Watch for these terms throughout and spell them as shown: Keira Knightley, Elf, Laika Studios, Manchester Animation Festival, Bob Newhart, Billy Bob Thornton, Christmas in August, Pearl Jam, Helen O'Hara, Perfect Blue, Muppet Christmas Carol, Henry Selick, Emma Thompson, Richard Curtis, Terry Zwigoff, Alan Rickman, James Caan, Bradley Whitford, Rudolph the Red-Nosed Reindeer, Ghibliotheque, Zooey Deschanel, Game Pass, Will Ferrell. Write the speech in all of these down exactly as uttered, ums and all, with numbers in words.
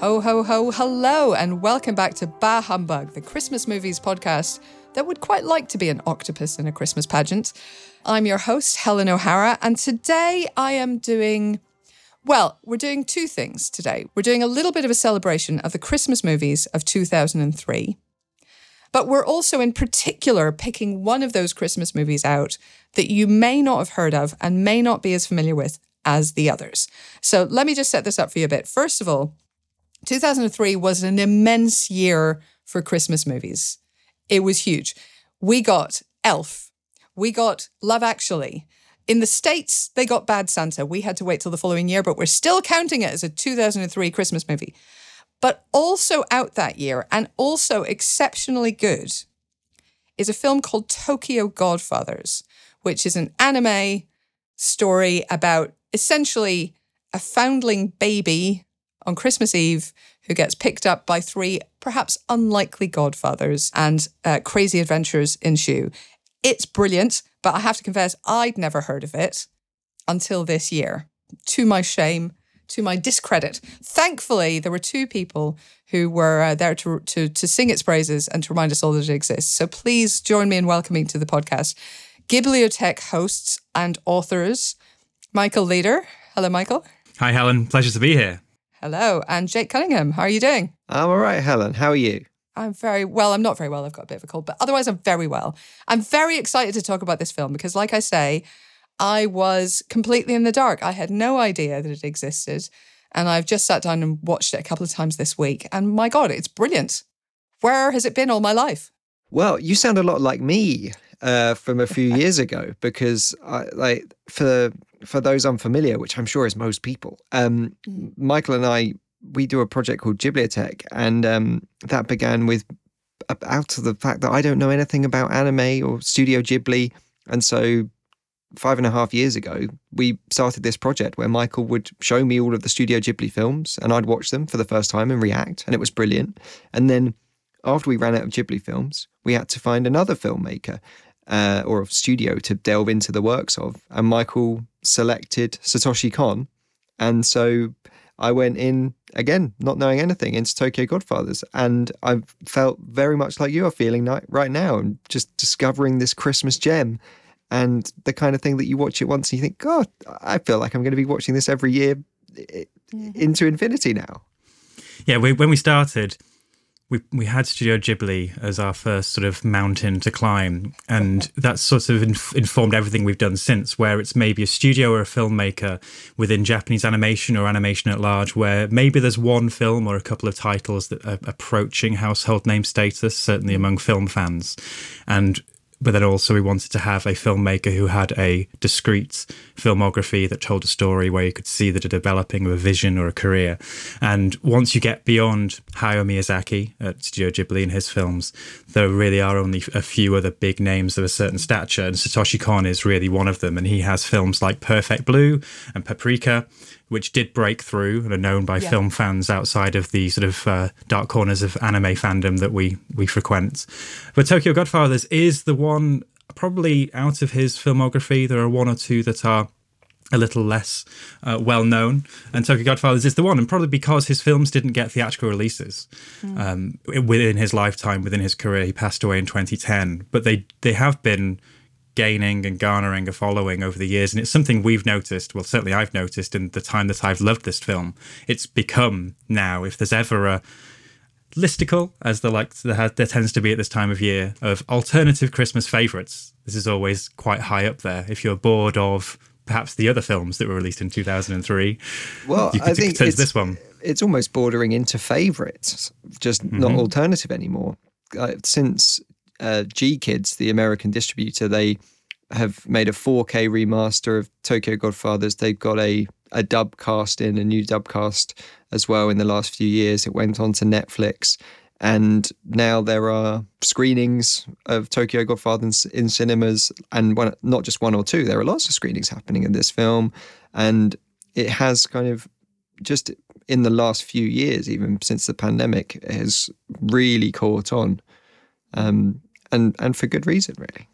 Ho, ho, ho, hello, and welcome back to Bah Humbug, the Christmas movies podcast that would quite like to be an octopus in a Christmas pageant. I'm your host, Helen O'Hara, and today I am doing, well, we're doing two things today. We're doing a little bit of a celebration of the Christmas movies of two thousand three, but we're also in particular picking one of those Christmas movies out that you may not have heard of and may not be as familiar with as the others. So let me just set this up for you a bit. First of all, two thousand three was an immense year for Christmas movies. It was huge. We got Elf. We got Love Actually. In the States, they got Bad Santa. We had to wait till the following year, but we're still counting it as a two thousand three Christmas movie. But also out that year, and also exceptionally good, is a film called Tokyo Godfathers, which is an anime story about essentially a foundling baby on Christmas Eve, who gets picked up by three perhaps unlikely godfathers, and uh, crazy adventures ensue. It's brilliant, but I have to confess I'd never heard of it until this year. To my shame, to my discredit. Thankfully, there were two people who were uh, there to, to, to sing its praises and to remind us all that it exists. So please join me in welcoming to the podcast Ghibliotheque hosts and authors, Michael Leder. Hello, Michael. Hi, Helen. Pleasure to be here. Hello, and Jake Cunningham, how are you doing? I'm all right, Helen. How are you? I'm very well. I'm not very well. I've got a bit of a cold, but otherwise I'm very well. I'm very excited to talk about this film because, like I say, I was completely in the dark. I had no idea that it existed, and I've just sat down and watched it a couple of times this week, and my God, it's brilliant. Where has it been all my life? Well, you sound a lot like me uh, from a few years ago because, I, like, for... for those unfamiliar, which I'm sure is most people, um, mm. Michael and I, we do a project called Ghibliotheque, and um, that began with out of the fact that I don't know anything about anime or Studio Ghibli. And so five and a half years ago, we started this project where Michael would show me all of the Studio Ghibli films and I'd watch them for the first time and react. And it was brilliant. And then after we ran out of Ghibli films, we had to find another filmmaker uh, or a studio to delve into the works of. And Michael selected Satoshi Kon, and so I went in again not knowing anything into Tokyo Godfathers, and I felt very much like you are feeling right now, and just discovering this Christmas gem, and the kind of thing that you watch it once and you think, God, I feel like I'm going to be watching this every year into infinity now. Yeah, we, when we started we we had Studio Ghibli as our first sort of mountain to climb, and that's sort of inf- informed everything we've done since, where it's maybe a studio or a filmmaker within Japanese animation or animation at large, where maybe there's one film or a couple of titles that are approaching household name status, certainly among film fans. And but then also we wanted to have a filmmaker who had a discrete filmography that told a story where you could see the developing of a vision or a career. And once you get beyond Hayao Miyazaki at Studio Ghibli and his films, there really are only a few other big names of a certain stature. And Satoshi Kon is really one of them. And he has films like Perfect Blue and Paprika, which did break through and are known by yeah. film fans outside of the sort of uh, dark corners of anime fandom that we we frequent. But Tokyo Godfathers is the one, probably out of his filmography, there are one or two that are a little less uh, well-known. And Tokyo Godfathers is the one, and probably because his films didn't get theatrical releases mm. um, within his lifetime, within his career. He passed away in twenty ten, but they, they have been gaining and garnering a following over the years. And it's something we've noticed, well, certainly I've noticed in the time that I've loved this film. It's become now, if there's ever a listicle, as there, like, there tends to be at this time of year, of alternative Christmas favourites, this is always quite high up there. If you're bored of perhaps the other films that were released in two thousand three. Well, you could I think turn to this one. It's almost bordering into favourites, just mm-hmm. not alternative anymore. Uh, since uh, G-Kids, the American distributor, they have made a four K remaster of Tokyo Godfathers. They've got a, a dub cast in, a new dub cast as well in the last few years. It went on to Netflix. And now there are screenings of Tokyo Godfathers in cinemas, and one, not just one or two. There are lots of screenings happening in this film, and it has kind of just in the last few years, even since the pandemic, it has really caught on, um, and and for good reason, really.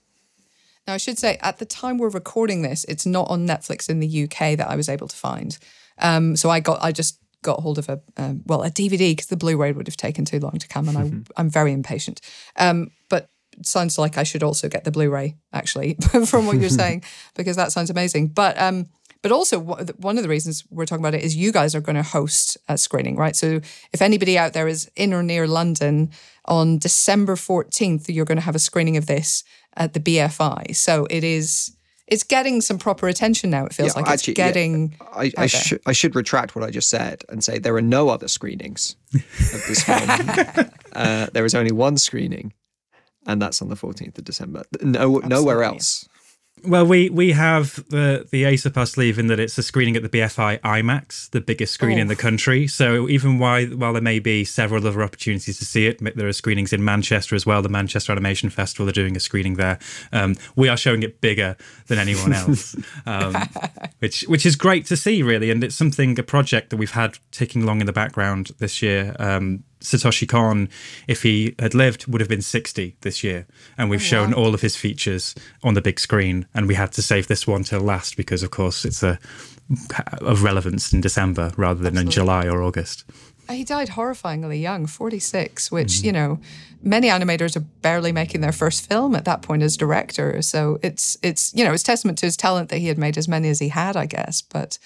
Now, I should say, at the time we're recording this, it's not on Netflix in the U K that I was able to find. Um, so I got, I just. got hold of a, um, well, a D V D, because the Blu-ray would have taken too long to come, and I, I'm very impatient. Um, but it sounds like I should also get the Blu-ray, actually, from what you're saying, because that sounds amazing. But um, but also, one of the reasons we're talking about it is you guys are going to host a screening, right? So if anybody out there is in or near London, on December fourteenth, you're going to have a screening of this at the B F I. So it is... It's getting some proper attention now, it feels yeah, like. It's actually, getting... Yeah. I, I, sh- I should retract what I just said and say there are no other screenings of this film. uh, there is only one screening, and that's on the fourteenth of December. No, Absolutely. Nowhere else. Well, we we have the, the ace up our sleeve in that it's a screening at the B F I IMAX, the biggest screen oh. in the country. So even while, while there may be several other opportunities to see it, there are screenings in Manchester as well. The Manchester Animation Festival are doing a screening there. Um, we are showing it bigger than anyone else, um, which which is great to see, really. And it's something, a project that we've had ticking along in the background this year. Um, Satoshi Kon, if he had lived, would have been sixty this year. And we've oh, shown wow. all of his features on the big screen. And we had to save this one till last because, of course, it's a, of relevance in December rather than Absolutely. In July or August. He died horrifyingly young, forty-six, which, mm-hmm. you know, many animators are barely making their first film at that point as director. So it's, it's you know, it's testament to his talent that he had made as many as he had, I guess. But...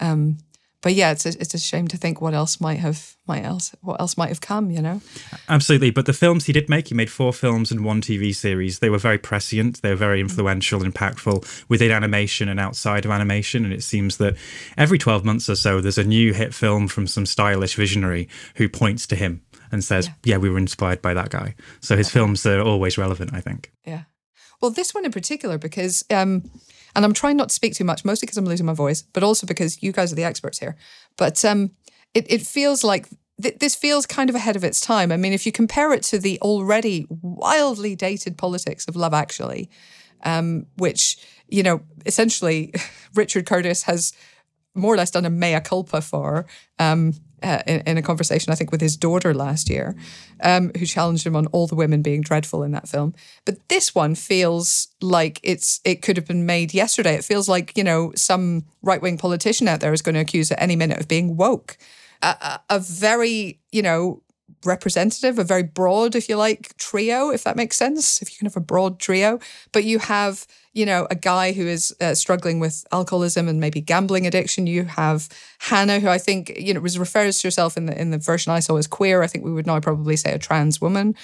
um But yeah, it's a, it's a shame to think what else might have might else what else might have come, you know. Absolutely, but the films he did make, he made four films and one T V series. They were very prescient, they were very influential, impactful within animation and outside of animation. And it seems that every twelve months or so, there's a new hit film from some stylish visionary who points to him and says, "Yeah, yeah we were inspired by that guy." So his yeah. films are always relevant, I think. Yeah. Well, this one in particular, because. Um, And I'm trying not to speak too much, mostly because I'm losing my voice, but also because you guys are the experts here. But um, it, it feels like th- this feels kind of ahead of its time. I mean, if you compare it to the already wildly dated politics of Love Actually, um, which, you know, essentially Richard Curtis has more or less done a mea culpa for um, uh, in, in a conversation, I think, with his daughter last year, um, who challenged him on all the women being dreadful in that film. But this one feels like it's it could have been made yesterday. It feels like, you know, some right-wing politician out there is going to accuse at any minute of being woke. A, a, a very, you know, representative, a very broad, if you like, trio, if that makes sense, if you can have a broad trio. But you have... you know, a guy who is uh, struggling with alcoholism and maybe gambling addiction. You have Hannah, who I think, you know, was refers to herself in the in the version I saw as queer. I think we would now probably say a trans woman.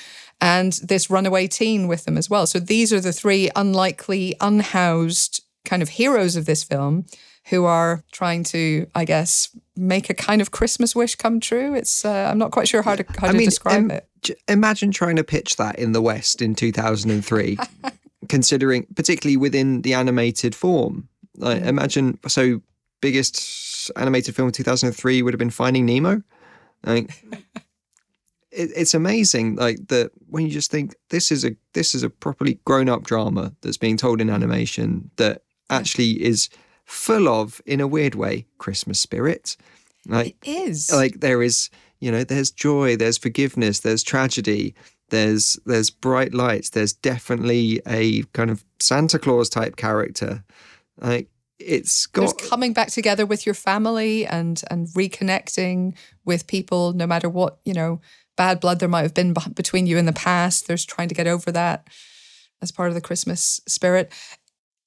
And this runaway teen with them as well. So these are the three unlikely, unhoused kind of heroes of this film who are trying to, I guess, make a kind of Christmas wish come true. It's uh, I'm not quite sure how to, how I to mean, describe im- it. J- imagine trying to pitch that in the West in two thousand three. Considering, particularly within the animated form. Like, imagine, so biggest animated film of two thousand three would have been Finding Nemo. Like, it, it's amazing, like, that when you just think, this is a this is a properly grown-up drama that's being told in animation that actually is full of, in a weird way, Christmas spirit. Like, it is. Like, there is, you know, there's joy, there's forgiveness, there's tragedy, There's there's bright lights. There's definitely a kind of Santa Claus type character. Like, it's got... There's coming back together with your family and and reconnecting with people, no matter what, you know, bad blood there might have been between you in the past. There's trying to get over that as part of the Christmas spirit.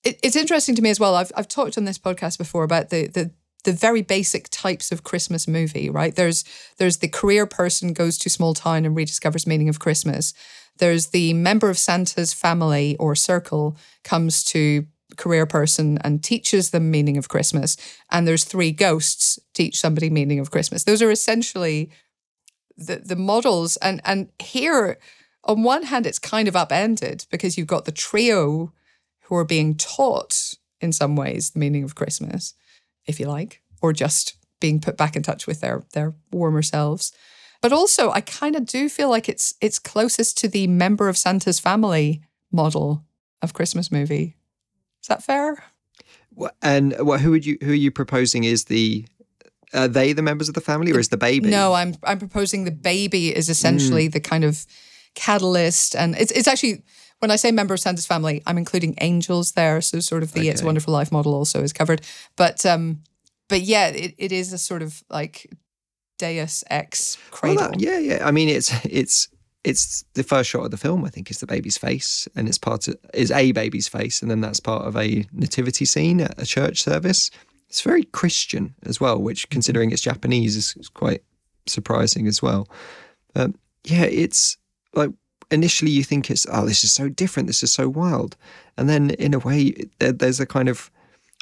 It, it's interesting to me as well. I've I've talked on this podcast before about the the the very basic types of Christmas movie, right? There's there's the career person goes to small town and rediscovers meaning of Christmas. There's the member of Santa's family or circle comes to career person and teaches them meaning of Christmas. And there's three ghosts teach somebody meaning of Christmas. Those are essentially the the models. And and here, on one hand, it's kind of upended because you've got the trio who are being taught in some ways the meaning of Christmas, if you like, or just being put back in touch with their their warmer selves. But also, I kind of do feel like it's it's closest to the member of Santa's family model of Christmas movie. Is that fair? And what, who would you who are you proposing is the are they the members of the family or is the baby? No, I'm I'm proposing the baby is essentially mm. the kind of catalyst, and it's it's actually, when I say member of Santa's family, I'm including angels there, so sort of the okay. It's a Wonderful Life model also is covered. But um, but yeah, it, it is a sort of like Deus Ex cradle. Well, that, yeah, yeah. I mean, it's it's it's the first shot of the film. I think is the baby's face, and it's part of is a baby's face, and then that's part of a nativity scene at a church service. It's very Christian as well, which, considering it's Japanese, is, is quite surprising as well. Um, yeah, it's like. Initially you think it's, oh, this is so different, this is so wild. And then in a way there's a kind of,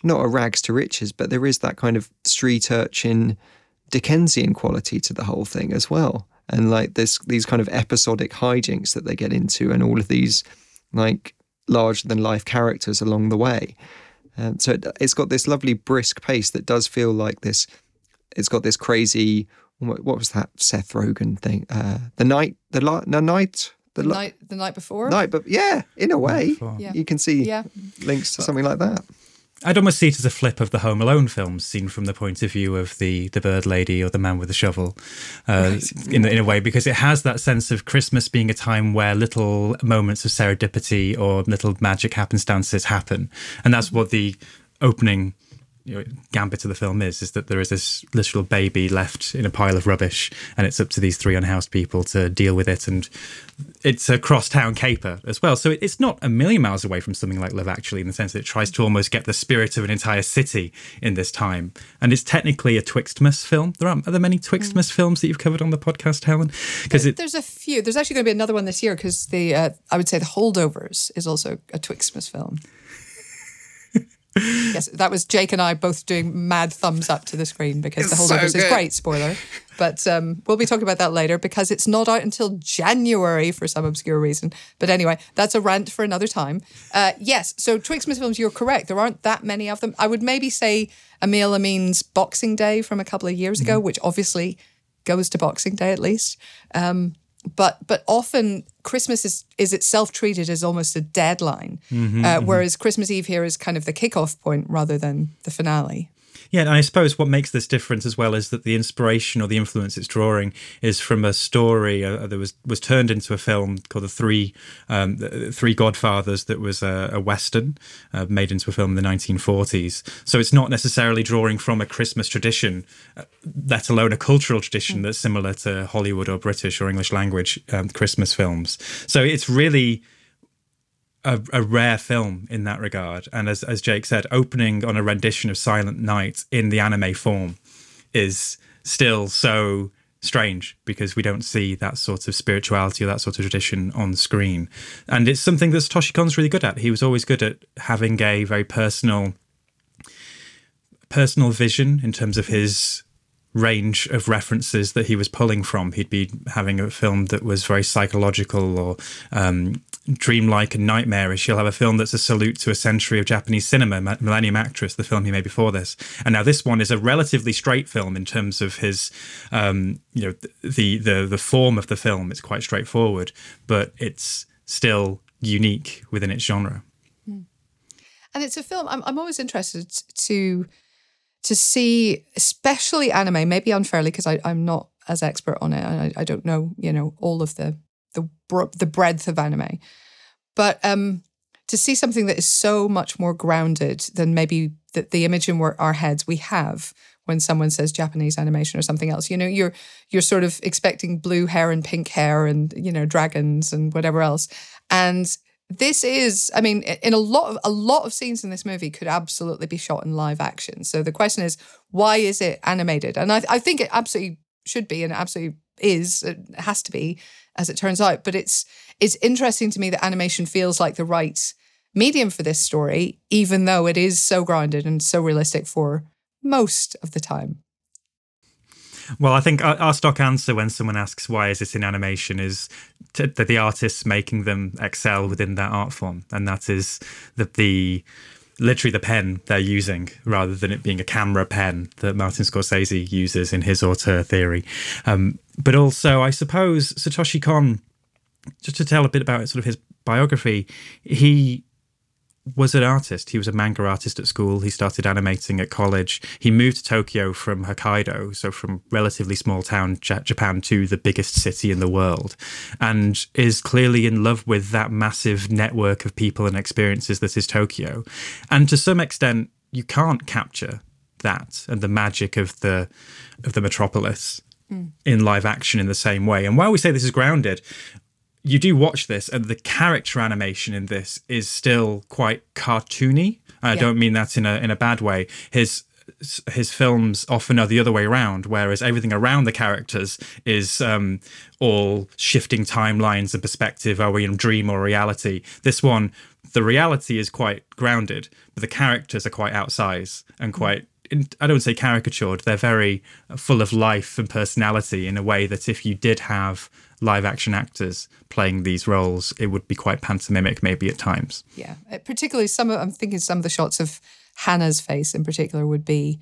not a rags to riches, but there is that kind of street urchin Dickensian quality to the whole thing as well. And like this, these kind of episodic hijinks that they get into and all of these like larger than life characters along the way. And so it, it's got this lovely brisk pace that does feel like this, it's got this crazy, what was that Seth Rogen thing? Uh, the night, the, la, the night... The, the, night, the night before? Night, but yeah, in a way. Yeah. You can see yeah. links to something like that. I'd almost see it as a flip of the Home Alone films, seen from the point of view of the, the bird lady or the man with the shovel, uh, right. in, in a way, because it has that sense of Christmas being a time where little moments of serendipity or little magic happenstances happen. And that's what the opening... You know, gambit of the film is is that there is this literal baby left in a pile of rubbish, and it's up to these three unhoused people to deal with it. And it's a cross-town caper as well, so it's not a million miles away from something like Love Actually, in the sense that it tries to almost get the spirit of an entire city in this time. And it's technically a Twixtmas film. There aren't are there many Twixtmas mm. films that you've covered on the podcast, Helen? Because it, there's a few. There's actually going to be another one this year because the uh, I would say The Holdovers is also a Twixtmas film. Yes, that was Jake and I both doing mad thumbs up to the screen because it's The Holdovers so is great, spoiler. But um, we'll be talking about that later because it's not out until January for some obscure reason. But anyway, that's a rant for another time. Uh, yes, so Twixtmas films, you're correct. There aren't that many of them. I would maybe say Emil Amin's Boxing Day from a couple of years ago, mm-hmm. which obviously goes to Boxing Day at least. Um, but but often... Christmas is, is itself treated as almost a deadline, mm-hmm, uh, whereas mm-hmm. Christmas Eve here is kind of the kickoff point rather than the finale. Yeah, and I suppose what makes this difference as well is that the inspiration or the influence it's drawing is from a story uh, that was, was turned into a film called The Three um, the Three Godfathers that was a, a Western uh, made into a film in the nineteen forties. So it's not necessarily drawing from a Christmas tradition, uh, let alone a cultural tradition that's similar to Hollywood or British or English language um, Christmas films. So it's really... A, a rare film in that regard. And as as Jake said, opening on a rendition of Silent Night in the anime form is still so strange because we don't see that sort of spirituality or that sort of tradition on screen. And it's something that Satoshi Kon's really good at. He was always good at having a very personal, personal vision in terms of his range of references that he was pulling from. He'd be having a film that was very psychological or um, dreamlike and nightmarish. He'll have a film that's a salute to a century of Japanese cinema, Millennium Actress, the film he made before this. And now this one is a relatively straight film in terms of his, um, you know, the the the form of the film. It's quite straightforward, but it's still unique within its genre. And it's a film. I'm I'm always interested to. to see, especially anime, maybe unfairly because I'm not as expert on it and I, I don't know, you know, all of the the, the breadth of anime. But um, to see something that is so much more grounded than maybe that the image in our heads we have when someone says Japanese animation or something else. You know, you're you're sort of expecting blue hair and pink hair and, you know, dragons and whatever else. And this is, I mean, in a lot of a lot of scenes in this movie could absolutely be shot in live action. So the question is, why is it animated? And I, I think it absolutely should be, and it absolutely is, it has to be, as it turns out. But it's it's interesting to me that animation feels like the right medium for this story, even though it is so grounded and so realistic for most of the time. Well, I think our stock answer when someone asks why is this in animation is to, that the artist's making them excel within that art form, and that is the, the literally the pen they're using rather than it being a camera pen that Martin Scorsese uses in his auteur theory. Um, but also, I suppose, Satoshi Kon, just to tell a bit about sort of his biography, he was an artist. He was a manga artist at school. He started animating at college. He moved to Tokyo from Hokkaido, so from relatively small town Japan to the biggest city in the world, and is clearly in love with that massive network of people and experiences that is Tokyo. And to some extent, you can't capture that and the magic of the of the metropolis mm. in live action in the same way. And while we say this is grounded, you do watch this, and the character animation in this is still quite cartoony. I yeah. don't mean that in a in a bad way. His his films often are the other way around, whereas everything around the characters is um, all shifting timelines and perspective. Are we in dream or reality? This one, the reality is quite grounded, but the characters are quite outsized and quite, I don't say caricatured, they're very full of life and personality in a way that if you did have live action actors playing these roles, it would be quite pantomimic maybe at times. Yeah, particularly some of, I'm thinking some of the shots of Hannah's face in particular would be,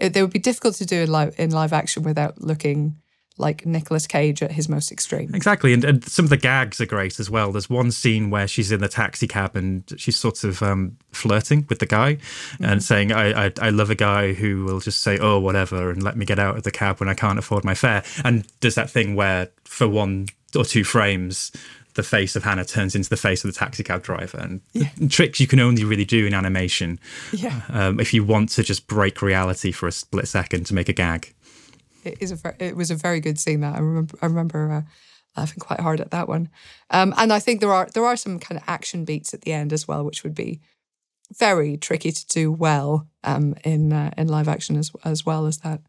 they would be difficult to do in live, in live action without looking like Nicolas Cage at his most extreme. Exactly, and, and some of the gags are great as well. There's one scene where she's in the taxi cab and she's sort of um, flirting with the guy mm-hmm. and saying, I, I I love a guy who will just say, oh, whatever, and let me get out of the cab when I can't afford my fare. And there's that thing where for one or two frames, the face of Hannah turns into the face of the taxi cab driver. And yeah. tricks you can only really do in animation yeah. um, if you want to just break reality for a split second to make a gag. It is a. It was a very good scene that I remember. I remember uh, laughing quite hard at that one, um, and I think there are there are some kind of action beats at the end as well, which would be very tricky to do well um, in uh, in live action as as well as that.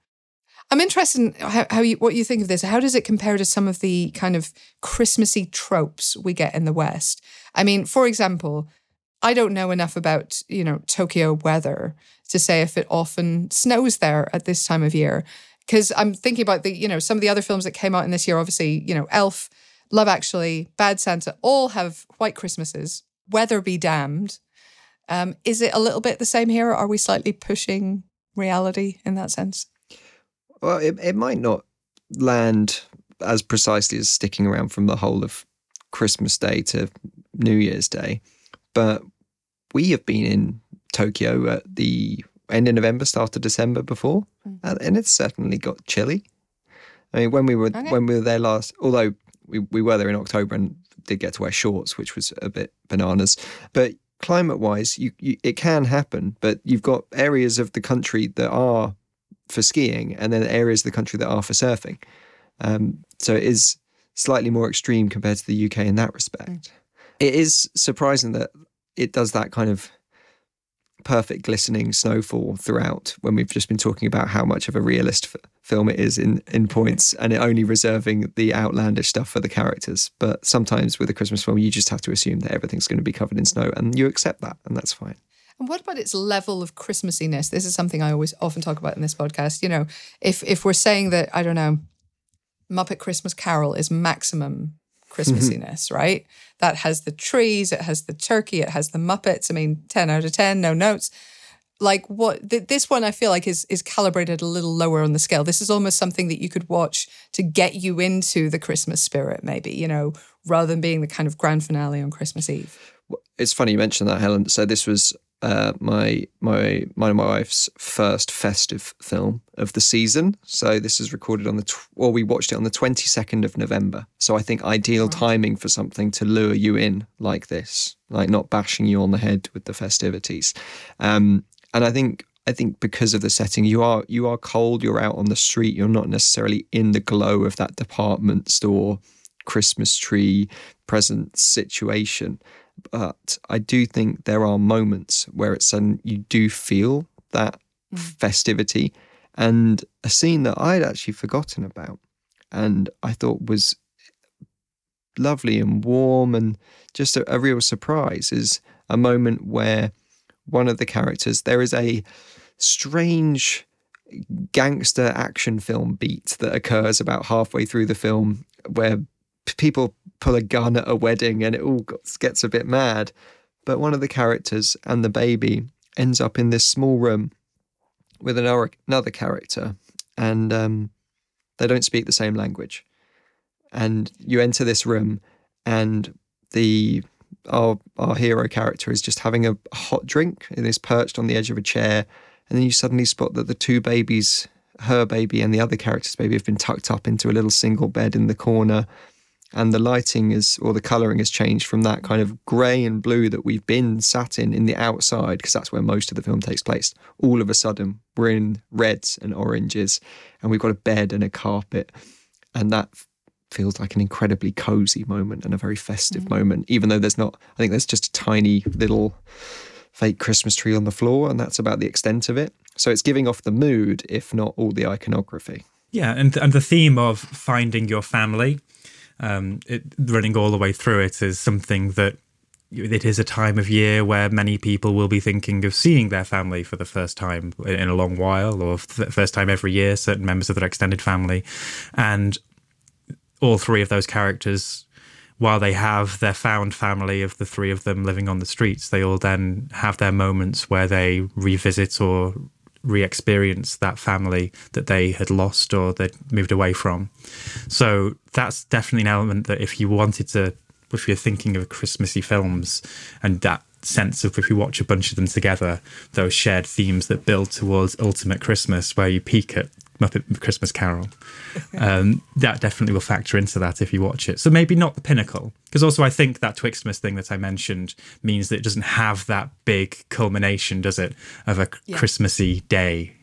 I'm interested in how, how you what you think of this. How does it compare to some of the kind of Christmassy tropes we get in the West? I mean, for example, I don't know enough about, you know, Tokyo weather to say if it often snows there at this time of year. Because I'm thinking about the, you know, some of the other films that came out in this year, obviously, you know, Elf, Love Actually, Bad Santa, all have white Christmases, weather be damned. Um, is it a little bit the same here? Or are we slightly pushing reality in that sense? Well, it, it might not land as precisely as sticking around from the whole of Christmas Day to New Year's Day. But we have been in Tokyo at the end of November, start of December before, and it's certainly got chilly. I mean, when we were okay. when we were there last, although we, we were there in October and did get to wear shorts, which was a bit bananas. But climate-wise, you, you it can happen. But you've got areas of the country that are for skiing, and then areas of the country that are for surfing. Um, so it is slightly more extreme compared to the U K in that respect. Mm. It is surprising that it does that kind of perfect glistening snowfall throughout when we've just been talking about how much of a realist f- film it is in in points, and it only reserving the outlandish stuff for the characters. But sometimes with a Christmas film you just have to assume that everything's going to be covered in snow, and you accept that, and that's fine. And what about its level of Christmassiness? This is something I always often talk about in this podcast. You know, if if we're saying that, I don't know, Muppet Christmas Carol is maximum Christmassiness, mm-hmm. right? That has the trees, it has the turkey, it has the Muppets. I mean, ten out of ten, no notes. Like what th- this one I feel like is is calibrated a little lower on the scale. This is almost something that you could watch to get you into the Christmas spirit, maybe, you know, rather than being the kind of grand finale on Christmas Eve. it's funny you mentioned that, Helen. So this was uh, my my mine and my wife's first festive film of the season. So this is recorded on the tw- or we watched it on the twenty-second of November. So I think ideal timing for something to lure you in like this, like not bashing you on the head with the festivities. Um, and I think I think because of the setting, you are you are cold. You're out on the street. You're not necessarily in the glow of that department store Christmas tree present situation. But I do think there are moments where it's sudden you do feel that mm. festivity, and a scene that I'd actually forgotten about and I thought was lovely and warm and just a, a real surprise is a moment where one of the characters, there is a strange gangster action film beat that occurs about halfway through the film where people pull a gun at a wedding and it all gets a bit mad. But one of the characters and the baby ends up in this small room with another character, and um, they don't speak the same language. And you enter this room and the our our hero character is just having a hot drink and is perched on the edge of a chair. And then you suddenly spot that the two babies, her baby and the other character's baby, have been tucked up into a little single bed in the corner. And the lighting is, or the colouring has changed from that kind of grey and blue that we've been sat in in the outside, because that's where most of the film takes place. All of a sudden, we're in reds and oranges, and we've got a bed and a carpet. And that feels like an incredibly cosy moment and a very festive mm-hmm. moment, even though there's not, I think there's just a tiny little fake Christmas tree on the floor, and that's about the extent of it. So it's giving off the mood, if not all the iconography. Yeah, and and the theme of finding your family, um, it, running all the way through it, is something that it is a time of year where many people will be thinking of seeing their family for the first time in a long while, or the first time every year, certain members of their extended family. And all three of those characters, while they have their found family of the three of them living on the streets, they all then have their moments where they revisit or re-experience that family that they had lost or they'd moved away from. So that's definitely an element that if you wanted to, if you're thinking of Christmassy films and that sense of if you watch a bunch of them together, those shared themes that build towards ultimate Christmas where you peak at Muppet Christmas Carol, um, that definitely will factor into that if you watch it. So maybe not the pinnacle, because also I think that Twixtmas thing that I mentioned means that it doesn't have that big culmination, does it, of a yeah. Christmassy day,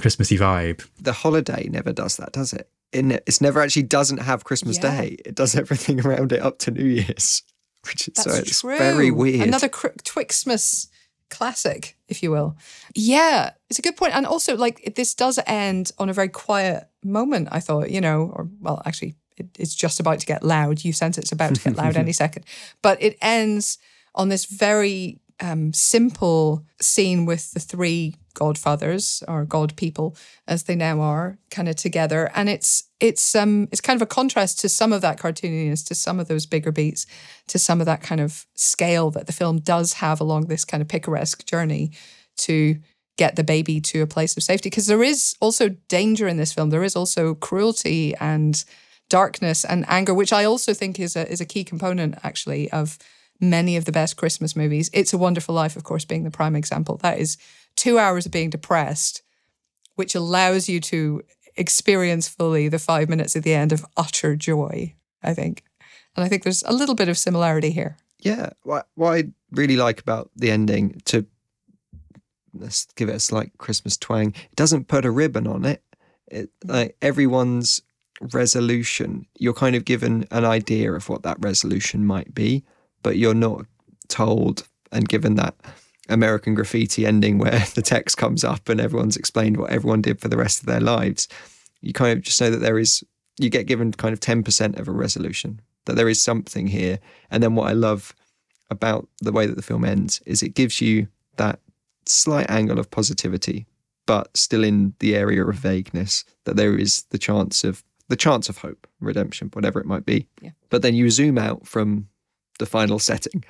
Christmassy vibe. The Holiday never does that, does it? It's never actually doesn't have Christmas yeah. Day. It does everything around it up to New Year's, which is, so it's true. Very weird. Another cr- Twixtmas classic, if you will. Yeah, it's a good point. And also, like, this does end on a very quiet moment, I thought, you know, or, well, actually, it, it's just about to get loud. You sense it's about to get loud any second. But it ends on this very um, simple scene with the three godfathers, or god people, as they now are, kind of together. And it's it's um it's kind of a contrast to some of that cartooniness, to some of those bigger beats, to some of that kind of scale that the film does have along this kind of picaresque journey to get the baby to a place of safety. Because there is also danger in this film. There is also cruelty and darkness and anger, which I also think is a is a key component, actually, of many of the best Christmas movies. It's a Wonderful Life, of course, being the prime example. That is two hours of being depressed, which allows you to experience fully the five minutes at the end of utter joy, I think. And I think there's a little bit of similarity here. Yeah. What I really like about the ending, to let's give it a slight Christmas twang, it doesn't put a ribbon on it. It like everyone's resolution, you're kind of given an idea of what that resolution might be, but you're not told and given that American Graffiti ending where the text comes up and everyone's explained what everyone did for the rest of their lives. You kind of just know that there is, you get given kind of ten percent of a resolution, that there is something here. And then what I love about the way that the film ends is it gives you that slight angle of positivity, but still in the area of vagueness, that there is the chance of, the chance of hope, redemption, whatever it might be. Yeah. But then you zoom out from the final setting,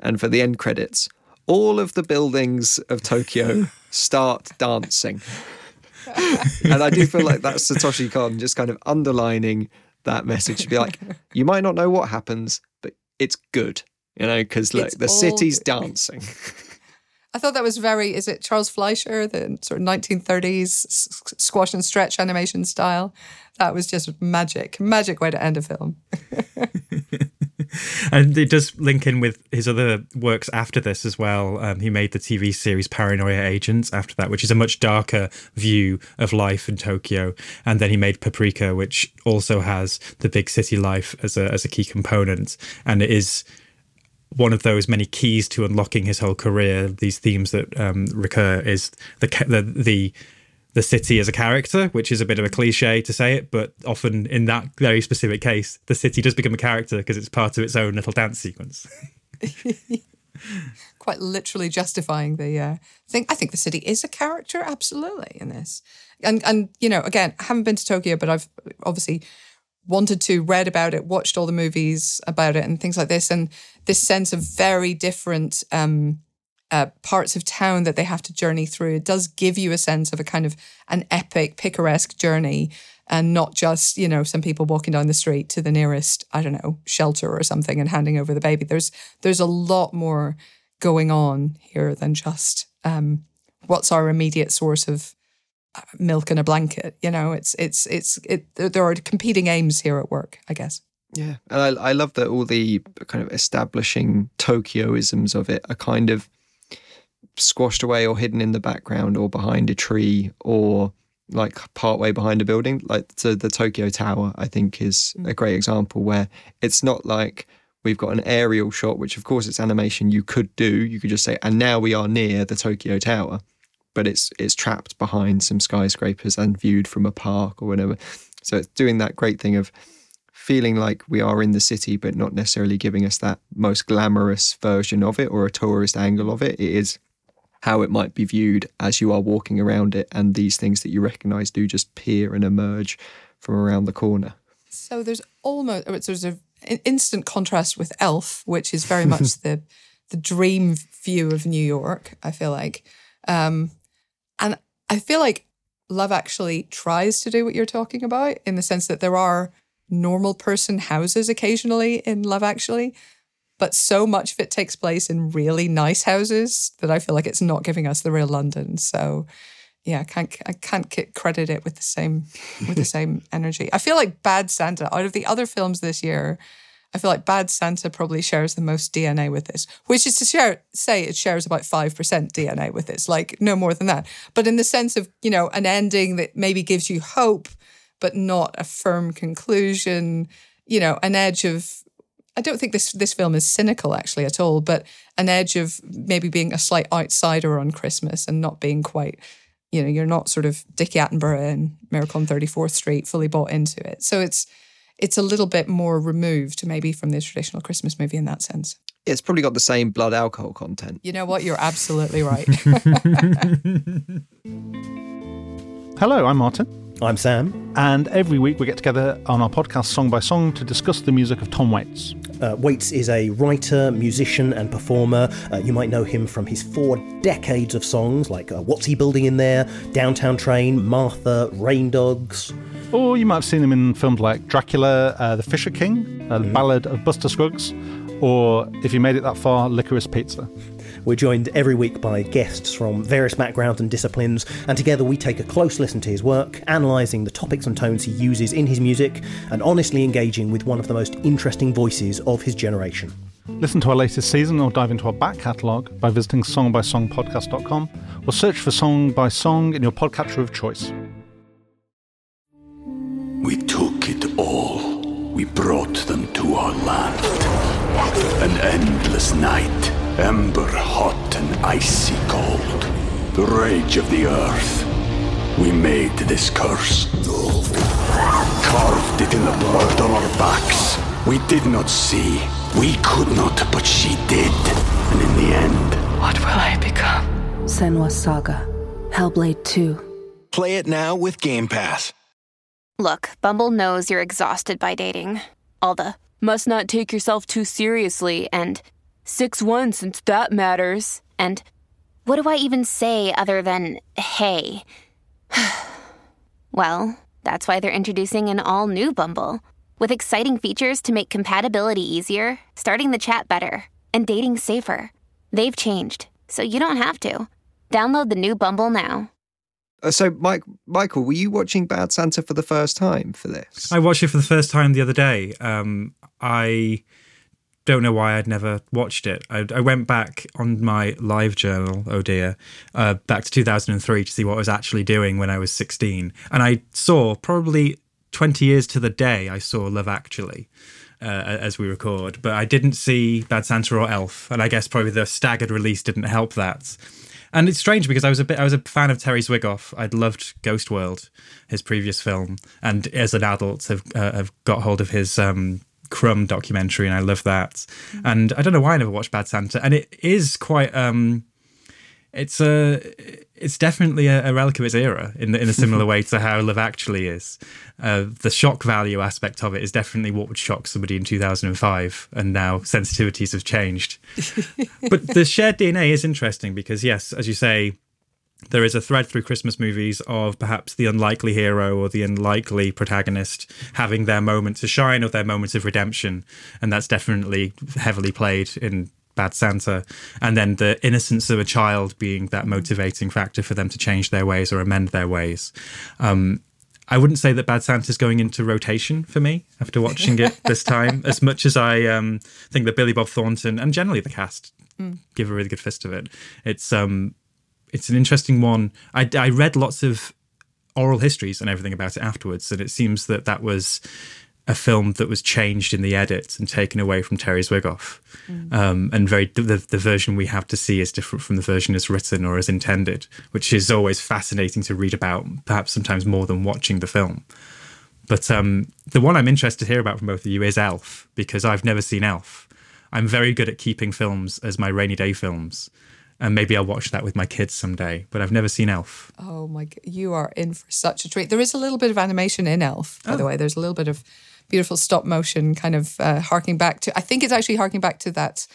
and for the end credits, all of the buildings of Tokyo start dancing. And I do feel like that's Satoshi Kon just kind of underlining that message to be like, you might not know what happens, but it's good. you know, because look, it's the city's dancing. I thought that was very, is it Charles Fleischer, the sort of nineteen thirties squash and stretch animation style? That was just magic, magic way to end a film. And it does link in with his other works after this as well. Um, he made the T V series Paranoia Agents after that, which is a much darker view of life in Tokyo. And then he made Paprika, which also has the big city life as a as a key component. And it is one of those many keys to unlocking his whole career. These themes that um, recur is the the the the city as a character, which is a bit of a cliche to say it, but often in that very specific case, the city does become a character because it's part of its own little dance sequence. Quite literally justifying the uh, thing. I think the city is a character, absolutely, in this. And, and you know, again, I haven't been to Tokyo, but I've obviously wanted to, read about it, watched all the movies about it and things like this. And this sense of very different um Uh, parts of town that they have to journey through. It does give you a sense of a kind of an epic, picaresque journey and not just, you know, some people walking down the street to the nearest, I don't know, shelter or something and handing over the baby. There's there's a lot more going on here than just um, what's our immediate source of milk and a blanket. You know, it's it's it's it. There are competing aims here at work, I guess. Yeah, and I, I love that all the kind of establishing Tokyoisms of it are kind of squashed away or hidden in the background or behind a tree or like partway behind a building. Like so the Tokyo Tower, I think, is a great example where it's not like we've got an aerial shot, which of course it's animation you could do. You could just say, and now we are near the Tokyo Tower, but it's it's trapped behind some skyscrapers and viewed from a park or whatever. So it's doing that great thing of feeling like we are in the city, but not necessarily giving us that most glamorous version of it or a tourist angle of it. It is how it might be viewed as you are walking around it, and these things that you recognise do just peer and emerge from around the corner. So there's almost there's an instant contrast with Elf, which is very much the the dream view of New York, I feel like. Um, and I feel like Love Actually tries to do what you're talking about in the sense that there are normal person houses occasionally in Love Actually, but so much of it takes place in really nice houses that I feel like it's not giving us the real London. So, yeah, I can't I can't credit it with the same with the same energy. I feel like Bad Santa, out of the other films this year, I feel like Bad Santa probably shares the most D N A with this, which is to share, say it shares about five percent D N A with this, like no more than that. But in the sense of, you know, an ending that maybe gives you hope, but not a firm conclusion, you know, an edge of, I don't think this this film is cynical actually at all, but an edge of maybe being a slight outsider on Christmas and not being quite, you know, you're not sort of Dickie Attenborough in Miracle on thirty-fourth Street fully bought into it. So it's it's a little bit more removed maybe from the traditional Christmas movie in that sense. It's probably got the same blood alcohol content. You know what? You're absolutely right. Hello, I'm Martin. I'm Sam. And every week we get together on our podcast Song by Song to discuss the music of Tom Waits. Uh, Waits is a writer, musician and performer. Uh, you might know him from his four decades of songs like uh, What's He Building in There, Downtown Train, Martha, Rain Dogs. Or you might have seen him in films like Dracula, uh, The Fisher King, uh, The mm. Ballad of Buster Scruggs, or if you made it that far, Licorice Pizza. We're joined every week by guests from various backgrounds and disciplines, and together we take a close listen to his work, analysing the topics and tones he uses in his music, and honestly engaging with one of the most interesting voices of his generation. Listen to our latest season or dive into our back catalogue by visiting song by song podcast dot com or search for Song by Song in your podcatcher of choice. We took it all. We brought them to our land. An endless night. Ember hot and icy cold. The rage of the earth. We made this curse. Carved it in the blood on our backs. We did not see. We could not, but she did. And in the end, what will I become? Senua Saga. Hellblade two. Play it now with Game Pass. Look, Bumble knows you're exhausted by dating. All the must not take yourself too seriously and six one since that matters. And what do I even say other than, hey? Well, that's why they're introducing an all-new Bumble, with exciting features to make compatibility easier, starting the chat better, and dating safer. They've changed, so you don't have to. Download the new Bumble now. Uh, so, Mike, Michael, were you watching Bad Santa for the first time for this? I watched it for the first time the other day. Um, I don't know why I'd never watched it. I, I went back on my live journal, oh dear, uh, back to two thousand three to see what I was actually doing when I was sixteen. And I saw probably twenty years to the day I saw Love Actually uh, as we record. But I didn't see Bad Santa or Elf. And I guess probably the staggered release didn't help that. And it's strange because I was a bit, I was a fan of Terry Zwigoff. I'd loved Ghost World, his previous film, and as an adult have uh, have got hold of his um, Crumb documentary, and I love that. Mm-hmm. And I don't know why I never watched Bad Santa. And it is quite, um, it's a, it's definitely a, a relic of its era in the, in a similar way to how Love Actually is. Uh, the shock value aspect of it is definitely what would shock somebody in two thousand five, and now sensitivities have changed. But the shared D N A is interesting because, yes, as you say, there is a thread through Christmas movies of perhaps the unlikely hero or the unlikely protagonist having their moment to shine or their moments of redemption, and that's definitely heavily played in Bad Santa, and then the innocence of a child being that motivating factor for them to change their ways or amend their ways. Um, I wouldn't say that Bad Santa's going into rotation for me after watching it this time, as much as I um, think that Billy Bob Thornton and generally the cast mm. give a really good fist of it. It's um, it's an interesting one. I, I read lots of oral histories and everything about it afterwards, and it seems that that was a film that was changed in the edit and taken away from Terry Zwigoff. Mm. Um, and very the, the version we have to see is different from the version as written or as intended, which is always fascinating to read about, perhaps sometimes more than watching the film. But um, the one I'm interested to hear about from both of you is Elf, because I've never seen Elf. I'm very good at keeping films as my rainy day films. And maybe I'll watch that with my kids someday, but I've never seen Elf. Oh my, you are in for such a treat. There is a little bit of animation in Elf, by oh. the way. There's a little bit of beautiful stop motion kind of uh, harking back to, I think it's actually harking back to that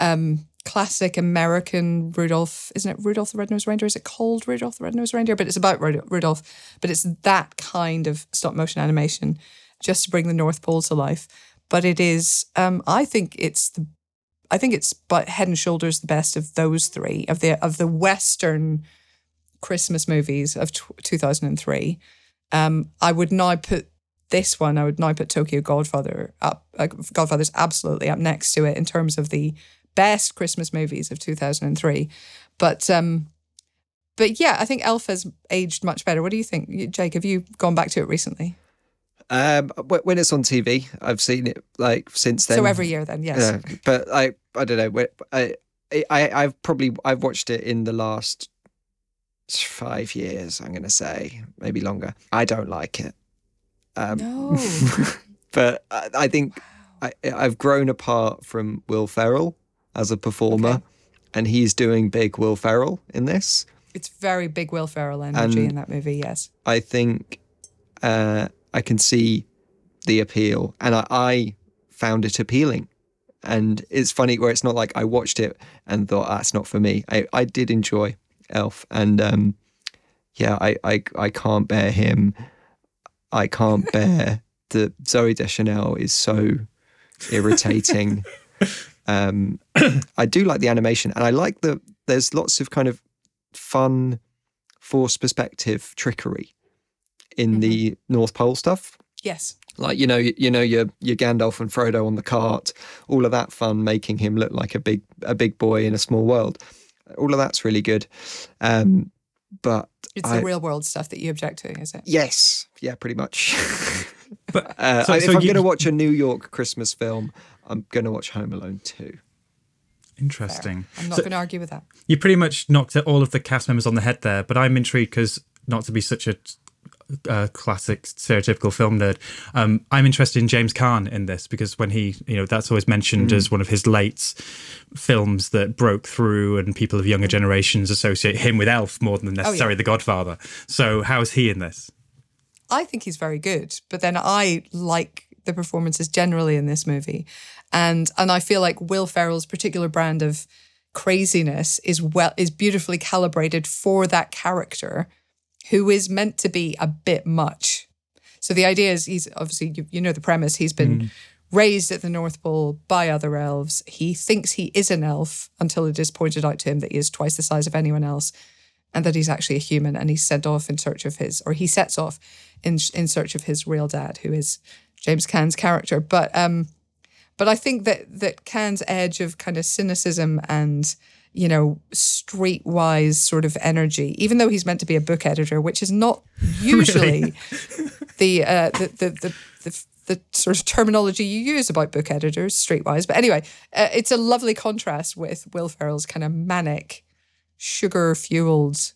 um, classic American Rudolph, isn't it Rudolph the Red-Nosed Reindeer? Is it called Rudolph the Red-Nosed Reindeer? But it's about Rudolph, but it's that kind of stop motion animation just to bring the North Pole to life. But it is, um, I think it's the I think it's but head and shoulders the best of those three, of the of the Western Christmas movies of two thousand three. Um, I would now put this one, I would now put Tokyo Godfather up, uh, Godfathers absolutely up next to it in terms of the best Christmas movies of two thousand three. But um, but yeah, I think Elf has aged much better. What do you think, Jake? Have you gone back to it recently? Um, when it's on T V, I've seen it like since then. So every year, then, yes. Uh, but I, I don't know. I, I, I've probably I've watched it in the last five years. I'm going to say maybe longer. I don't like it. Um, no. But I, I think wow. I, I've grown apart from Will Ferrell as a performer, okay. and he's doing big Will Ferrell in this. It's very big Will Ferrell energy and in that movie. Yes, I think. Uh, I can see the appeal, and I, I found it appealing. And it's funny where it's not like I watched it and thought, that's ah, not for me. I, I did enjoy Elf, and um, yeah, I, I I can't bear him. I can't bear the Zooey Deschanel is so irritating. um, I do like the animation, and I like the there's lots of kind of fun, forced perspective trickery in mm-hmm. the North Pole stuff. Yes. Like, you know, you, you know your your Gandalf and Frodo on the cart, all of that fun, making him look like a big a big boy in a small world. All of that's really good. Um, but it's I, the real world stuff that you object to, is it? Yes. Yeah, pretty much. But uh, so, I, if so I'm you... going to watch a New York Christmas film, I'm going to watch Home Alone two. Interesting. Fair. I'm not so, going to argue with that. You pretty much knocked all of the cast members on the head there, but I'm intrigued because not to be such a... Uh, classic stereotypical film nerd. Um, I'm interested in James Caan in this because when he, you know, that's always mentioned mm. as one of his late films that broke through, and people of younger generations associate him with Elf more than necessarily oh, yeah. The Godfather. So how is he in this? I think he's very good, but then I like the performances generally in this movie, and and I feel like Will Ferrell's particular brand of craziness is well is beautifully calibrated for that character, who is meant to be a bit much. So the idea is he's obviously, you, you know the premise, he's been mm. raised at the North Pole by other elves. He thinks he is an elf until it is pointed out to him that he is twice the size of anyone else and that he's actually a human, and he's sent off in search of his, or he sets off in in search of his real dad, who is James Caan's character. But um, but I think that that Caan's edge of kind of cynicism and, you know, streetwise sort of energy, even though he's meant to be a book editor, which is not usually really? the, uh, the, the the the the sort of terminology you use about book editors, streetwise. But anyway, uh, it's a lovely contrast with Will Ferrell's kind of manic, sugar-fueled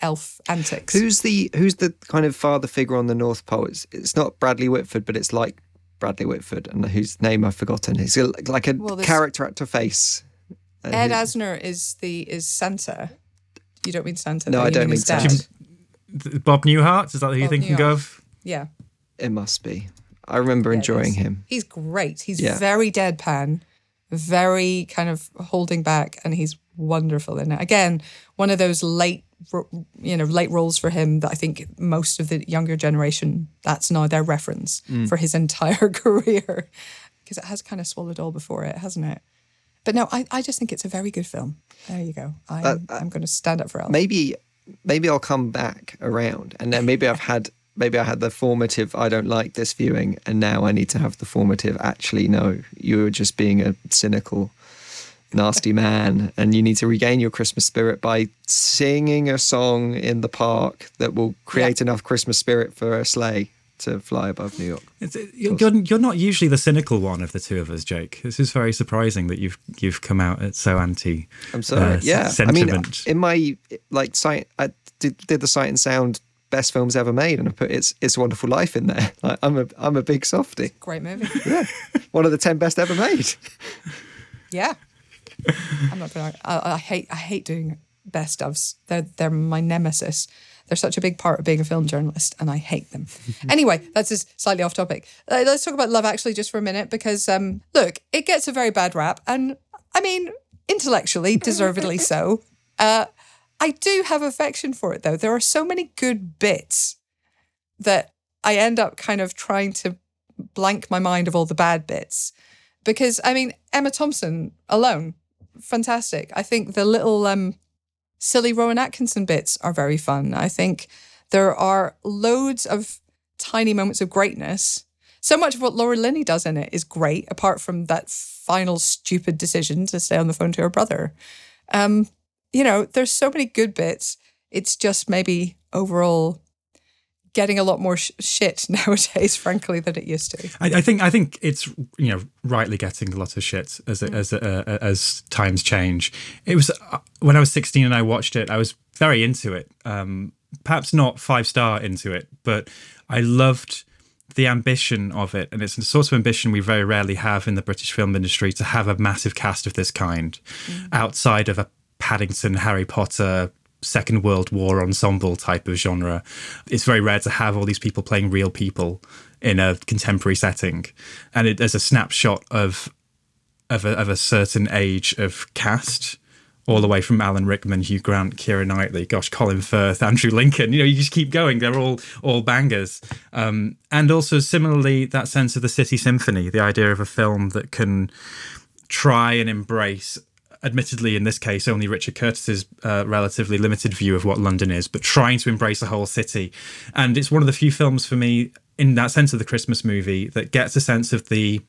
elf antics. Who's the who's the kind of father figure on the North Pole? It's, it's not Bradley Whitford, but it's like Bradley Whitford, and whose name I've forgotten. It's like a well, character actor face. And Ed Asner is the is Santa. You don't mean Santa. No, though. I you don't mean, mean Santa. Dad. Bob Newhart? Is that who you're thinking Newhart. of? Yeah. It must be. I remember yeah, enjoying him. He's great. He's yeah. very deadpan, very kind of holding back, and he's wonderful in it. Again, one of those late, you know, late roles for him that I think most of the younger generation, that's now their reference mm. for his entire career, because it has kind of swallowed all before it, hasn't it? But no, I, I just think it's a very good film. There you go. I'm, uh, uh, I'm going to stand up for Elf. Maybe, maybe I'll come back around, and then maybe I've had maybe I had the formative I don't like this viewing, and now I need to have the formative actually no, you were just being a cynical, nasty man, and you need to regain your Christmas spirit by singing a song in the park that will create yeah. enough Christmas spirit for a sleigh to fly above New York. It's, you're, you're not usually the cynical one of the two of us, Jake. This is very surprising that you've you've come out at so anti. I'm sorry. Uh, yeah, sentiment. I mean, in my like sight, I did, did the Sight and Sound best films ever made, and I put It's It's a Wonderful Life in there. Like, I'm a I'm a big softie. It's a great movie. Yeah, one of the ten best ever made. Yeah, I'm not gonna. I, I hate I hate doing best ofs. They're they're my nemesis. They're such a big part of being a film journalist, and I hate them. Anyway, that's just slightly off topic. Uh, let's talk about Love Actually just for a minute, because, um, look, it gets a very bad rap, and, I mean, intellectually, deservedly so. Uh, I do have affection for it, though. There are so many good bits that I end up kind of trying to blank my mind of all the bad bits. Because, I mean, Emma Thompson alone, fantastic. I think the little... um. Silly Rowan Atkinson bits are very fun. I think there are loads of tiny moments of greatness. So much of what Laura Linney does in it is great, apart from that final stupid decision to stay on the phone to her brother. Um, you know, there's so many good bits. It's just maybe overall getting a lot more sh- shit nowadays, frankly, than it used to. I, I think I think it's, you know, rightly getting a lot of shit as it, mm. as uh, as times change. It was uh, when I was sixteen and I watched it, I was very into it. Um, perhaps not five star into it, but I loved the ambition of it, and it's the sort of ambition we very rarely have in the British film industry, to have a massive cast of this kind mm. outside of a Paddington, Harry Potter, Second World War ensemble type of genre. It's very rare to have all these people playing real people in a contemporary setting, and it, there's a snapshot of of a, of a certain age of cast, all the way from Alan Rickman, Hugh Grant, Keira Knightley, gosh, Colin Firth, Andrew Lincoln. You know, you just keep going. They're all all bangers, um, and also similarly that sense of the City Symphony, the idea of a film that can try and embrace. Admittedly, in this case, only Richard Curtis's uh, relatively limited view of what London is, but trying to embrace a whole city. And it's one of the few films for me, in that sense of the Christmas movie, that gets a sense of the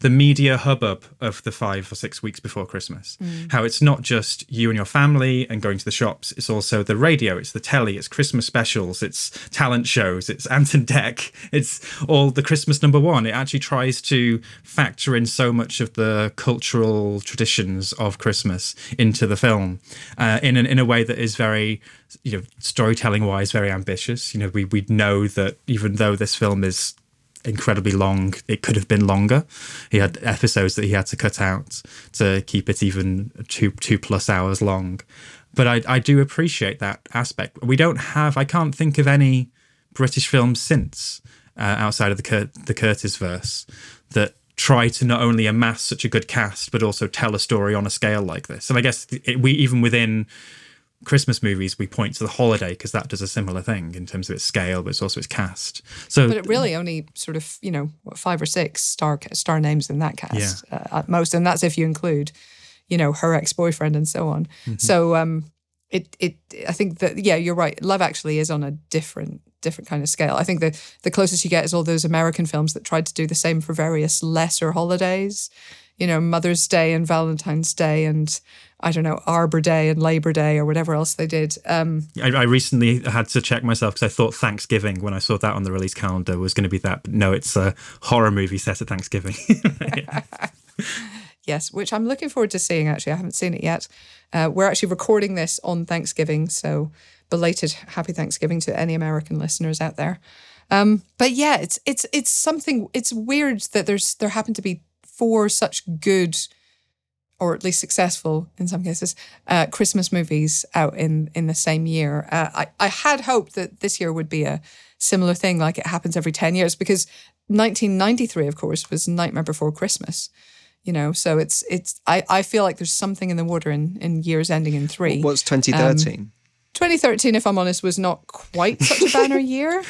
the media hubbub of the five or six weeks before Christmas. Mm. How it's not just you and your family and going to the shops, it's also the radio, it's the telly, it's Christmas specials, it's talent shows, it's Anton Deck, it's all the Christmas number one. It actually tries to factor in so much of the cultural traditions of Christmas into the film uh, in, an, in a way that is very, you know, storytelling-wise, very ambitious. You know, we we know that even though this film is incredibly long, it could have been longer. He had episodes that he had to cut out to keep it even two two plus hours long, but I, I do appreciate that aspect. We don't have I can't think of any British films since uh, outside of the Cur- the Curtis verse that try to not only amass such a good cast but also tell a story on a scale like this. And I guess it, we even within Christmas movies, we point to The Holiday because that does a similar thing in terms of its scale, but it's also its cast. So, but it really only sort of, you know, five or six star star names in that cast, yeah. uh, at most, and that's if you include, you know, her ex-boyfriend and so on. Mm-hmm. So um, it it I think that, yeah, you're right. Love Actually is on a different different kind of scale. I think the the closest you get is all those American films that tried to do the same for various lesser holidays. You know, Mother's Day and Valentine's Day and, I don't know, Arbor Day and Labor Day or whatever else they did. Um, I, I recently had to check myself because I thought Thanksgiving, when I saw that on the release calendar, was going to be that. But no, it's a horror movie set at Thanksgiving. Yes, which I'm looking forward to seeing, actually. I haven't seen it yet. Uh, we're actually recording this on Thanksgiving, so belated happy Thanksgiving to any American listeners out there. Um, but yeah, it's it's it's something, it's weird that there's there happen to be four such good, or at least successful in some cases, uh, Christmas movies out in, in the same year. Uh, I, I had hoped that this year would be a similar thing, like it happens every ten years, because nineteen ninety-three, of course, was Nightmare Before Christmas. You know, so it's, it's I, I feel like there's something in the water in, in years ending in three. What's twenty thirteen? Um, twenty thirteen, if I'm honest, was not quite such a banner year.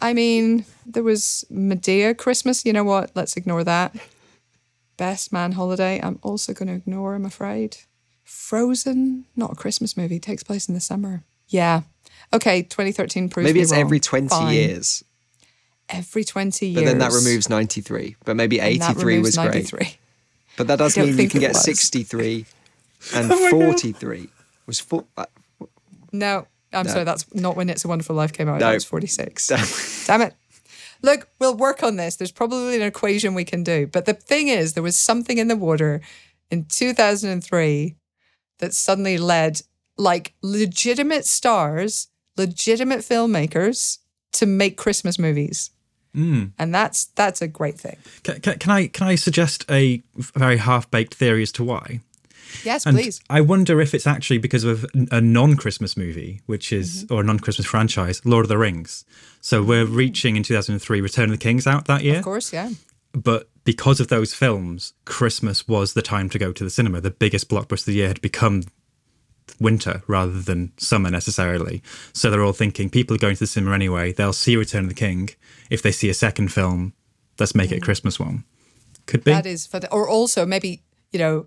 I mean, there was Medea Christmas. You know what? Let's ignore that. Best Man Holiday, I'm also going to ignore, I'm afraid. Frozen, not a Christmas movie, takes place in the summer. Yeah. Okay, twenty thirteen proves maybe it's wrong. Every twenty Fine. Years. Every twenty years. But then that removes ninety-three. But maybe eighty-three was ninety-three. Great. But that does mean you can get was. sixty-three and oh forty-three. Was four, uh, no. I'm no. sorry, that's not when It's a Wonderful Life came out. No. I was forty-six. No. Damn it. Look, we'll work on this. There's probably an equation we can do. But the thing is, there was something in the water in two thousand three that suddenly led, like, legitimate stars, legitimate filmmakers to make Christmas movies. Mm. And that's that's a great thing. Can, can, can I can I suggest a very half-baked theory as to why? Yes, and please. I wonder if it's actually because of a non-Christmas movie, which is, mm-hmm. or a non-Christmas franchise, Lord of the Rings. So we're reaching in two thousand three Return of the King's out that year. Of course, yeah. But because of those films, Christmas was the time to go to the cinema. The biggest blockbuster of the year had become winter rather than summer necessarily. So they're all thinking, people are going to the cinema anyway. They'll see Return of the King. If they see a second film, let's make mm-hmm. it a Christmas one. Could be. That is, or also maybe, you know,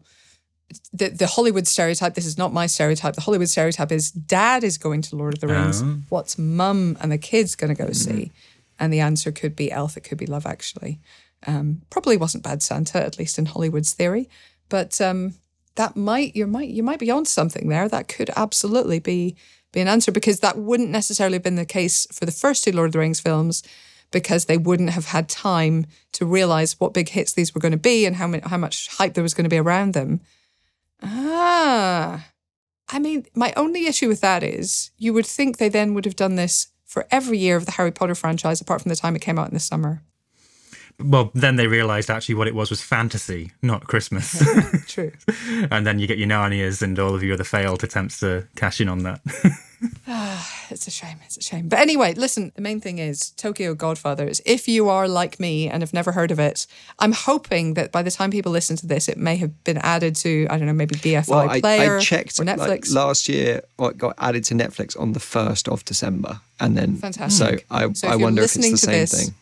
The, the Hollywood stereotype, this is not my stereotype, the Hollywood stereotype is dad is going to Lord of the Rings. Oh. What's mum and the kids going to go see? And the answer could be Elf, it could be Love Actually. Um, probably wasn't Bad Santa, at least in Hollywood's theory. But um, that might, you might, you might be on something there. That could absolutely be, be an answer, because that wouldn't necessarily have been the case for the first two Lord of the Rings films, because they wouldn't have had time to realise what big hits these were going to be and how many, how much hype there was going to be around them. Ah, I mean, my only issue with that is you would think they then would have done this for every year of the Harry Potter franchise, apart from the time it came out in the summer. Well, then they realised actually what it was was fantasy, not Christmas. Yeah, true. And then you get your Narnias and all of your other failed attempts to cash in on that. Ah, it's a shame, it's a shame. But anyway, listen, the main thing is Tokyo Godfathers. If you are like me and have never heard of it, I'm hoping that by the time people listen to this, it may have been added to, I don't know, maybe B F I well, I, Player I checked, or Netflix. Like, last year, well, it got added to Netflix on the first of December. And then, fantastic. So I, so if I wonder if it's the same this, thing.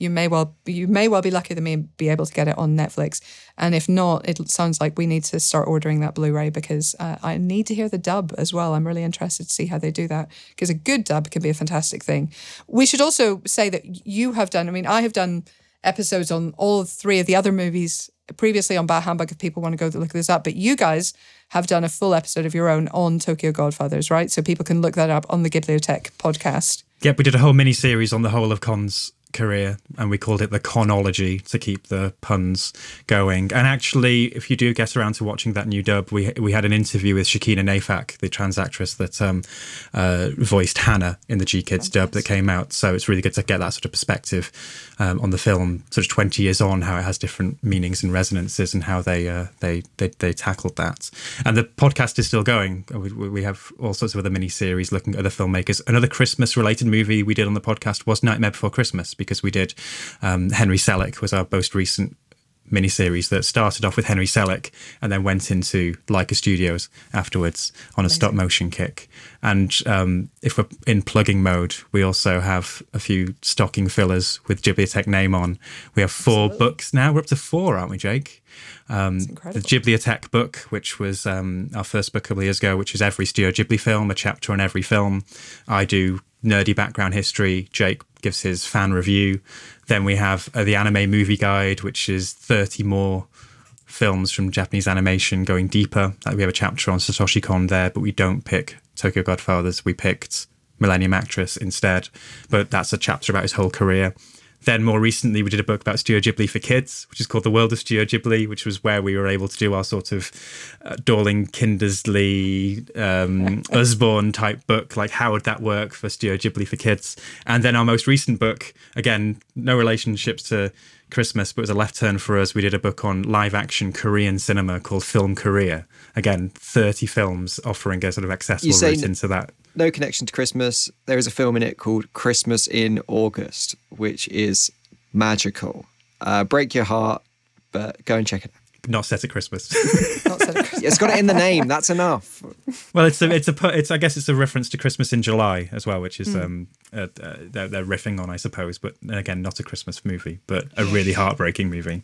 You may well you may well be lucky to be able to get it on Netflix. And if not, it sounds like we need to start ordering that Blu-ray, because uh, I need to hear the dub as well. I'm really interested to see how they do that, because a good dub can be a fantastic thing. We should also say that you have done, I mean, I have done episodes on all three of the other movies previously on Bah Humbug, if people want to go look this up. But you guys have done a full episode of your own on Tokyo Godfathers, right? So people can look that up on the Ghibliotheque podcast. Yep, we did a whole mini-series on the whole of Kon's career, and we called it the Conology to keep the puns going. And actually, if you do get around to watching that new dub, we we had an interview with Shekinah Nafak, the trans actress that um, uh, voiced Hannah in the G-Kids dub that came out. So it's really good to get that sort of perspective um, on the film, sort of twenty years on, how it has different meanings and resonances and how they uh, they, they they tackled that. And the podcast is still going. We, we have all sorts of other mini-series looking at other filmmakers. Another Christmas-related movie we did on the podcast was Nightmare Before Christmas, because we did um, Henry Selick was our most recent miniseries that started off with Henry Selick and then went into Leica Studios afterwards on a Amazing. stop motion kick. And um, if we're in plugging mode, we also have a few stocking fillers with Ghibliotheque name on. We have four Absolutely. books now. We're up to four, aren't we, Jake? Um, the Ghibliotheque book, which was um, our first book a couple of years ago, which is every Studio Ghibli film, a chapter on every film. I do nerdy background history. Jake gives his fan review. Then we have uh, the anime movie guide, which is thirty more films from Japanese animation going deeper. Like, we have a chapter on Satoshi Kon there, but we don't pick Tokyo Godfathers. We picked Millennium Actress instead, but that's a chapter about his whole career. Then more recently, we did a book about Studio Ghibli for kids, which is called The World of Studio Ghibli, which was where we were able to do our sort of uh, Dorling Kindersley, um, Usborne type book. Like, how would that work for Studio Ghibli for kids? And then our most recent book, again, no relationships to Christmas, but it was a left turn for us. We did a book on live action Korean cinema called Film Korea. Again, thirty films offering a sort of accessible route into that. No connection to Christmas. There is a film in it called Christmas in August, which is magical. Uh, break your heart, but go and check it out. Not set at Christmas. Not set at Christmas. It's got it in the name. That's enough. Well, it's a, it's a, it's. I guess it's a reference to Christmas in July as well, which is mm. um, uh, uh, they're, they're riffing on, I suppose. But again, not a Christmas movie, but a really heartbreaking movie.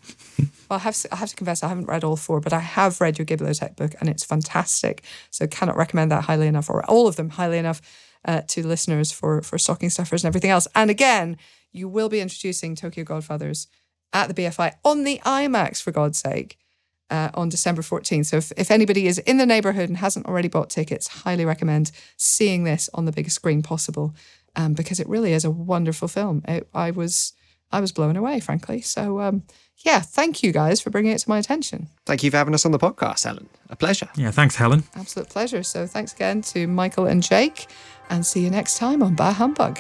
Well, I have to, I have to confess, I haven't read all four, but I have read your Ghibliotheque book, and it's fantastic. So cannot recommend that highly enough, or all of them highly enough, uh, to listeners for for stocking stuffers and everything else. And again, you will be introducing Tokyo Godfathers at the B F I on the IMAX, for God's sake. Uh, on December fourteenth. So if, if anybody is in the neighbourhood and hasn't already bought tickets, highly recommend seeing this on the biggest screen possible, um, because it really is a wonderful film. It, I was I was blown away, frankly. So um, yeah, thank you guys for bringing it to my attention. Thank you for having us on the podcast, Helen. A pleasure. Yeah, thanks, Helen. Absolute pleasure. So thanks again to Michael and Jake, and see you next time on Bah Humbug.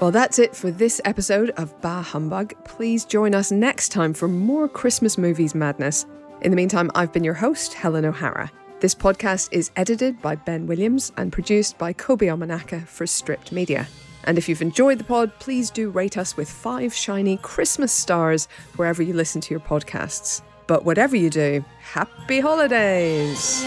Well, that's it for this episode of Bah Humbug. Please join us next time for more Christmas movies madness. In the meantime, I've been your host, Helen O'Hara. This podcast is edited by Ben Williams and produced by Kobe Amanaka for Stripped Media. And if you've enjoyed the pod, please do rate us with five shiny Christmas stars wherever you listen to your podcasts. But whatever you do, happy holidays!